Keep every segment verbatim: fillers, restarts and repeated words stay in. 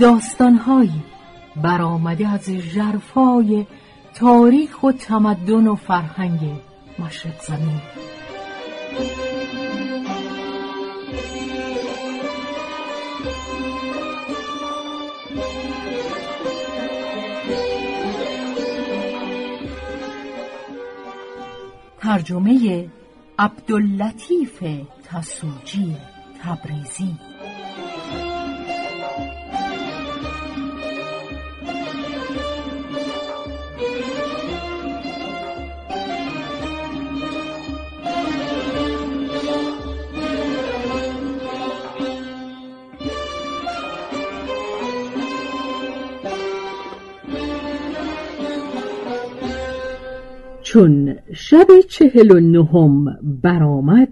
داستان‌هایی برآمده از ژرفای تاریخ و تمدن و فرهنگ مشرق زمین. ترجمه عبداللطیف تسوجی تبریزی. چون شب چهل و نهم برآمد،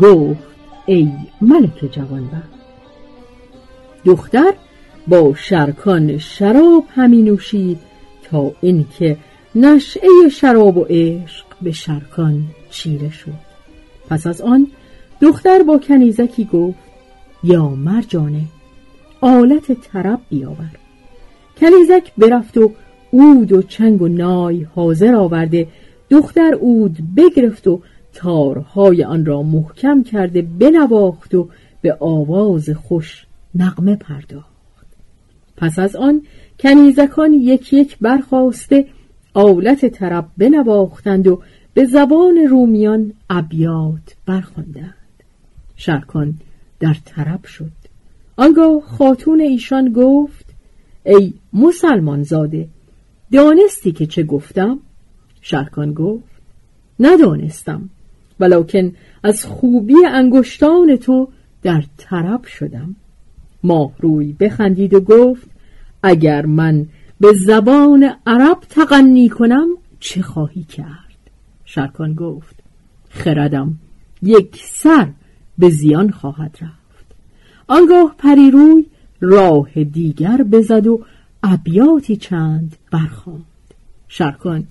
گفت ای ملک جوانبخت، دختر با شرکان شراب همی نوشید تا اینکه نشئه شراب و عشق به شرکان چیره شد. پس از آن دختر با کنیزکی گفت یا مرجانه آلت طرب بیاور. کنیزک برفت و عود و چنگ و نای حاضر آورده، دختر عود بگرفت و تارهای آن را محکم کرده بنواخت و به آواز خوش نغمه پرداخت. پس از آن کنیزکان یک یک برخاسته آلت طرب بنواختند و به زبان رومیان ابیات برخواندند. شرکان در طرب شد. آنگاه خاتون ایشان گفت ای مسلمان زاده، دانستی که چه گفتم؟ شرکان گفت ندانستم، ولکن از خوبی انگشتان تو در طرب شدم. ماهروی بخندید و گفت اگر من به زبان عرب تغنی کنم چه خواهی کرد؟ شرکان گفت خردم یک سر به زیان خواهد رفت. آنگاه پریروی راه دیگر بزد و ابیاتی چند برخواند. شرکان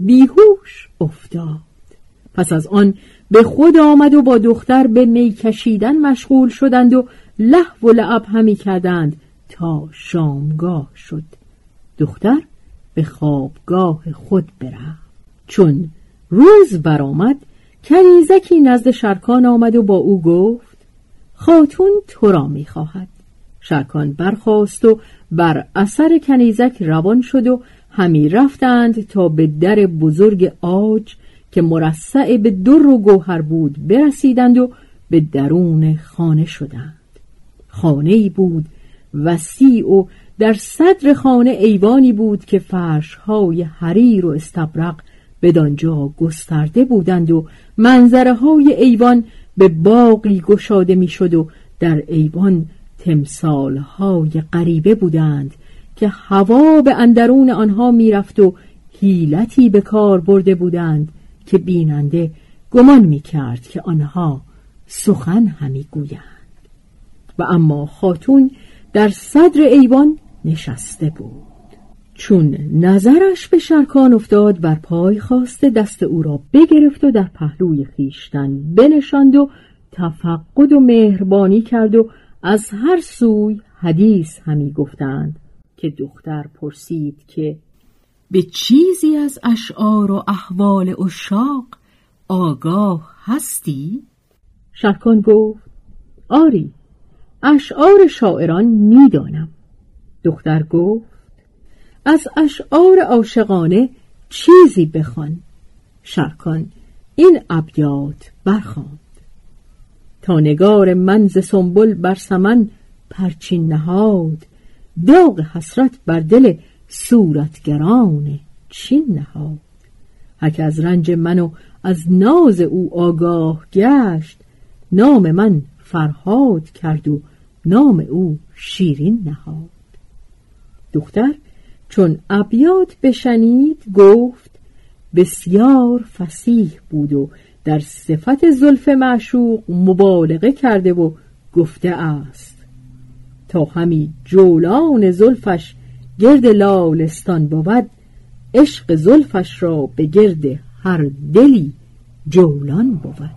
بیهوش افتاد. پس از آن به خود آمد و با دختر به می کشیدن مشغول شدند و لهو و لعب همی کردند تا شامگاه شد. دختر به خوابگاه خود برفت. چون روز برآمد، کنیزکی نزد شرکان آمد و با او گفت خاتون تو را می خواهد. شرکان برخاست و بر اثر کنیزک روان شد و همی رفتند تا به در بزرگ عاج که مرصع به در و گوهر بود برسیدند و به درون خانه شدند. خانه‌ای بود وسیع و در صدر خانه ایوانی بود که فرش‌های حریر و استبرق بدانجا گسترده بودند و منظره های ایوان به باغی گشاده می شد و در ایوان تمثال های غریبه بودند که هوا به اندرون آنها می رفت و حیلتی به کار برده بودند که بیننده گمان می کرد که آنها سخن همی گویند. و اما خاتون در صدر ایوان نشسته بود. چون نظرش به شرکان افتاد، بر پای خواسته دست او را بگرفت و در پهلوی خیشتن بنشاند و تفقد و مهربانی کرد و از هر سوی حدیث همی گفتند که دختر پرسید که به چیزی از اشعار و احوال عشاق آگاه هستی؟ شرکان گفت آری، اشعار شاعران میدانم. دختر گفت از اشعار عاشقانه چیزی بخوان. شرکان این ابیات برخواند: تا نگار من ز سنبل بر سمن پرچین نهاد، داغ حسرت بر دل صورتگران چین نهاد. هر که از رنج من و از ناز او آگاه گشت، نام من فرهاد کرد و نام او شیرین نهاد. دختر چون ابیات بشنید گفت بسیار فصیح بود و در صفت زلف معشوق مبالغه کرده و گفته است تا همی جولان زلفش گرد لالستان بود، عشق زلفش را به گرد هر دلی جولان بود.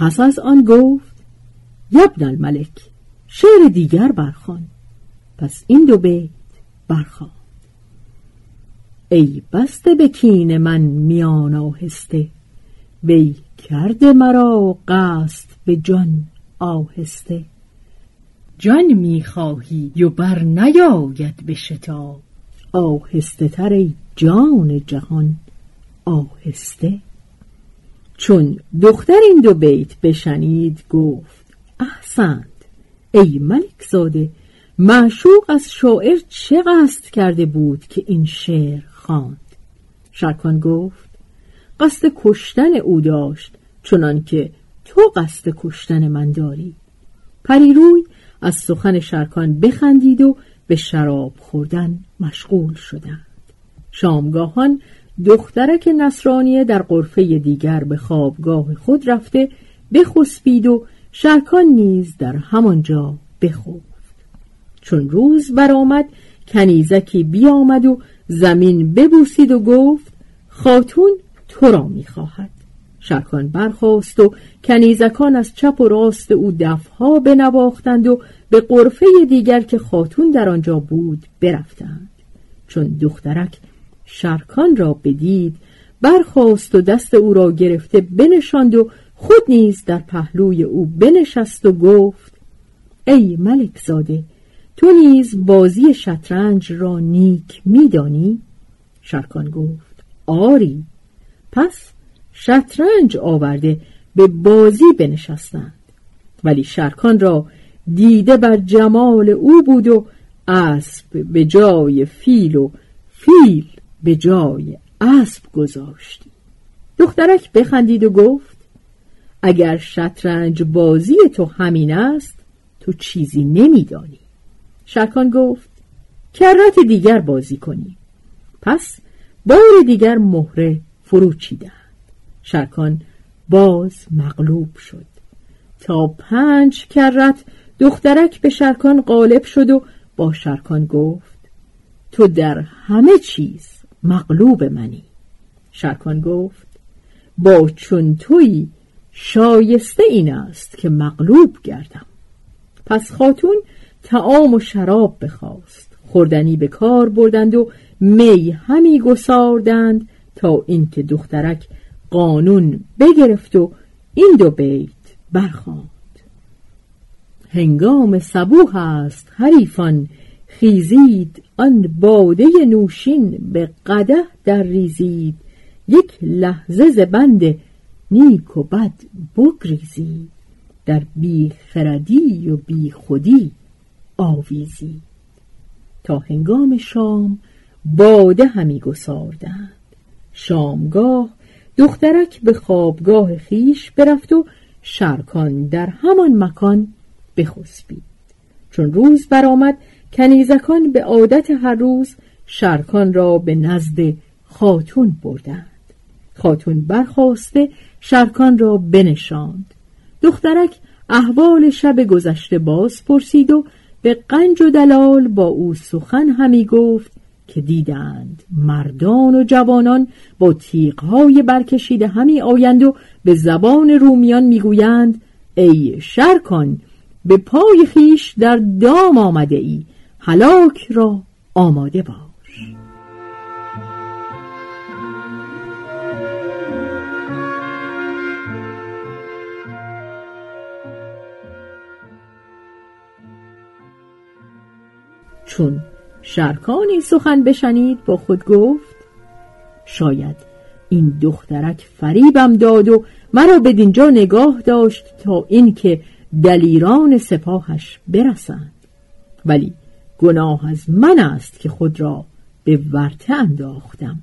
پس از آن گفت یبن الملک، شعر دیگر برخوان. پس این دو بیت برخوان: ای بسته به کین من میان آهسته، وی کرده مرا قصد به جان آهسته. جان میخواهی یا بر نیاید به شتاب، آهسته تر ای جان جهان آهسته. چون دختر این دو بیت بشنید گفت احسنت ای ملک زاده، معشوق از شاعر چه قصد کرده بود که این شعر خواند؟ شرکان گفت قصد کشتن او داشت، چنان که تو قصد کشتن من داری. پریروی از سخن شرکان بخندید و به شراب خوردن مشغول شدند. شامگاهان دخترک نصرانیه در غرفه دیگر به خوابگاه خود رفته بخسبید و شرکان نیز در همانجا بخفت. چون روز برآمد کنیزکی بیامد و زمین ببوسید و گفت خاتون تو را می‌خواهد. شرکان برخاست و کنیزکان از چپ و راست او دفعها بنواختند و به غرفه دیگر که خاتون در آنجا بود برفتند. چون دخترک شرکان را بدید برخاست و دست او را گرفته بنشاند و خود نیز در پهلوی او بنشست و گفت ای ملک زاده، تو نیز بازی شطرنج را نیک میدانی؟ شرکان گفت آری. پس شطرنج آورده به بازی بنشستند، ولی شرکان را دیده بر جمال او بود و اسب به جای فیل و فیل به جای اسب گذاشتی. دخترک بخندید و گفت اگر شطرنج بازی تو همین است، تو چیزی نمیدانی. شرکان گفت کرات دیگر بازی کنی. پس بار دیگر مهره فرو چیدند. شرکان باز مغلوب شد. تا پنج کرات دخترک به شرکان غالب شد و با شرکان گفت تو در همه چیز مغلوب منی. شرکان گفت با چون تویی شایسته این است که مغلوب گردم. پس خاتون طعام و شراب بخواست. خوردنی به کار بردند و می همی گساردند تا اینکه دخترک قانون بگرفت و این دو بیت برخواند: هنگام صبوح است حریفان، خیزید آن باده نوشین به قدح در ریزید، یک لحظه ز بند نیک و بد بگریزید، در بی خردی و بی خودی آویزید. تا هنگام شام باده همی گساردند. شامگاه دخترک به خوابگاه خیش برفت و شرکان در همان مکان بخسبید. چون روز برآمد کنیزکان به عادت هر روز شرکان را به نزد خاتون بردند. خاتون برخاسته شرکان را بنشاند. دخترک احوال شب گذشته باز پرسید و به قنج و دلال با او سخن همی گفت که دیدند مردان و جوانان با تیغهای برکشیده همی آیند و به زبان رومیان میگویند ای شرکان، به پای خیش در دام آمده ای، هلاک را آماده باش. چون شرکانی سخن بشنید با خود گفت شاید این دخترک فریبم داد و مرا به دینجا نگاه داشت تا اینکه دلیران سپاهش برسند، ولی گناه از من است که خود را به ورطه انداختم.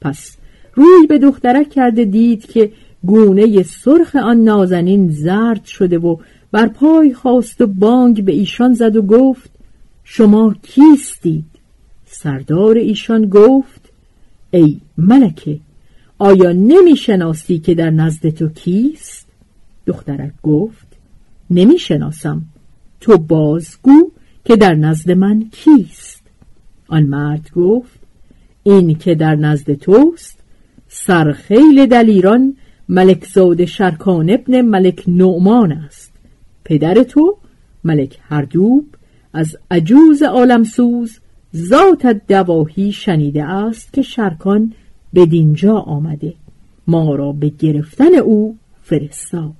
پس روی به دخترک کرده دید که گونه سرخ آن نازنین زرد شده و بر پای خواست و بانگ به ایشان زد و گفت شما کیستید؟ سردار ایشان گفت ای ملکه، آیا نمی شناسی که در نزد تو کیست؟ دخترک گفت نمی شناسم، تو بازگو که در نزد من کیست؟ آن مرد گفت این که در نزد توست سرخیل دلیران ملکزاد شرکان ابن ملک نعمان است، پدر تو ملک هردوب از عجوز عالمسوز ذات دواهی شنیده است که شرکان به دینجا آمده، ما را به گرفتن او فرستاد.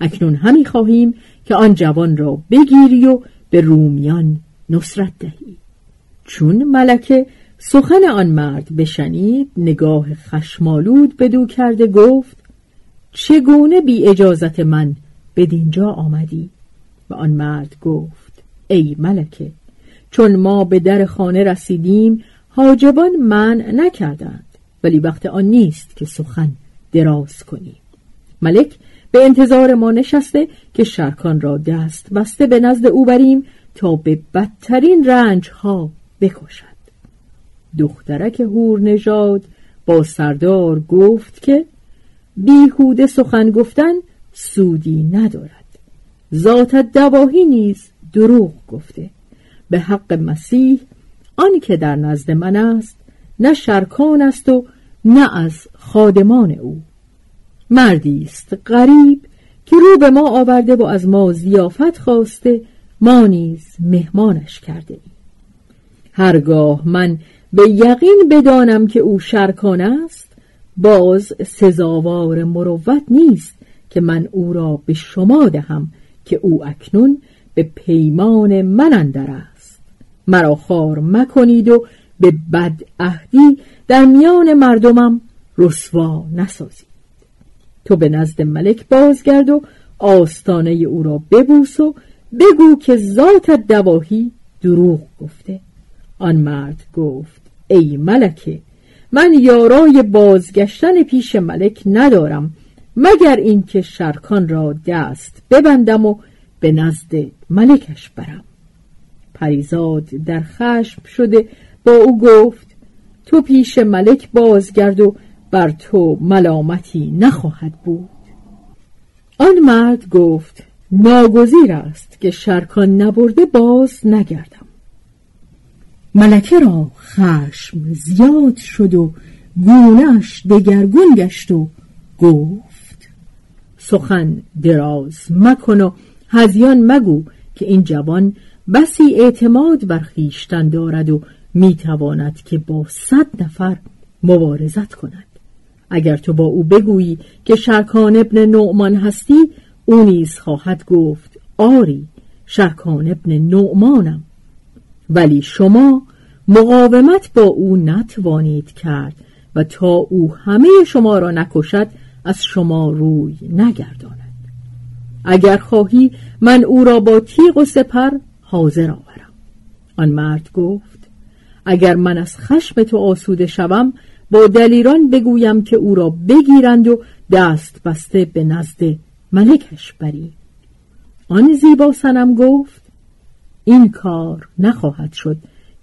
اکنون همی خواهیم که آن جوان را بگیری و به رومیان نصرت دهی. چون ملکه سخن آن مرد بشنید، نگاه خشمالود بدو کرده گفت چگونه بی اجازت من به دینجا آمدی؟ و آن مرد گفت ای ملکه، چون ما به در خانه رسیدیم حاجبان منع نکردند، ولی وقت آن نیست که سخن دراز کنیم. ملک به انتظار ما نشسته که شرکان را دست بسته به نزد او بریم تا به بدترین رنج ها بکشد. دخترک هور نژاد با سردار گفت که بیهوده سخن گفتن سودی ندارد، ذات دواهی نیز دروغ گفته، به حق مسیح آن که در نزد من است نه شرکان است و نه از خادمان او، مردی است غریب که رو به ما آورده و از ما ضیافت خواسته، ما نیز مهمانش کرده ایم. هرگاه من به یقین بدانم که او شرکان است، باز سزاوار مروت نیست که من او را به شما دهم که او اکنون به پیمان من اندر است. مرا خوار مکنید و به بدعهدی در میان مردمم رسوا نسازید. تو به نزد ملک بازگرد و آستانه او را ببوس و بگو که ذات دواهی دروغ گفته. آن مرد گفت ای ملکه، من یارای بازگشتن پیش ملک ندارم مگر اینکه شرکان را دست ببندم و به نزد ملکش برم. پریزاد در خشم شده با او گفت تو پیش ملک بازگرد و بر تو ملامتی نخواهد بود. آن مرد گفت ناگزیر است که شرکان نبرده باز نگردم. ملکه را خشم زیاد شد و گونه‌اش دگرگون گشت و گفت سخن دراز مکن و هذیان مگو که این جوان بسی اعتماد بر خویشتن دارد و میتواند که با صد نفر مبارزت کند. اگر تو با او بگویی که شرکان ابن نعمان هستی، او نیز خواهد گفت آری شرکان ابن نعمانم، ولی شما مقاومت با او نتوانید کرد و تا او همه شما را نکشد از شما روی نگرداند. اگر خواهی من او را با تیغ و سپر حاضر آورم. آن مرد گفت اگر من از خشم تو آسوده شوم با دلیران بگویم که او را بگیرند و دست بسته به نزد ملکش بری. آن زیبا صنم گفت این کار نخواهد شد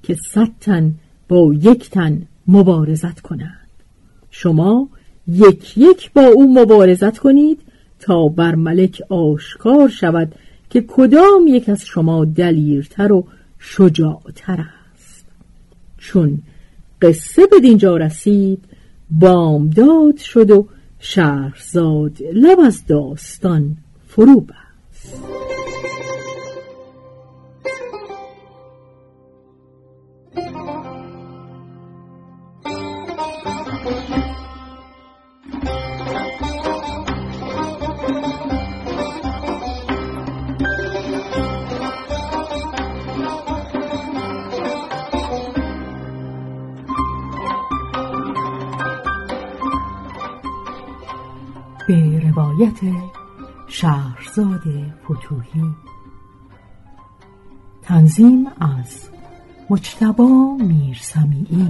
که صد تن با یک تن مبارزت کنند، شما یک یک با او مبارزت کنید تا بر ملک آشکار شود که کدام یک از شما دلیرتر و شجاعتر است. چون قصه به دینجا رسید، بامداد شد و شهرزاد لب از داستان فرو بست. به روایت شهرزاد فتوحی. تنظیم از مجتبی میرسمیعی.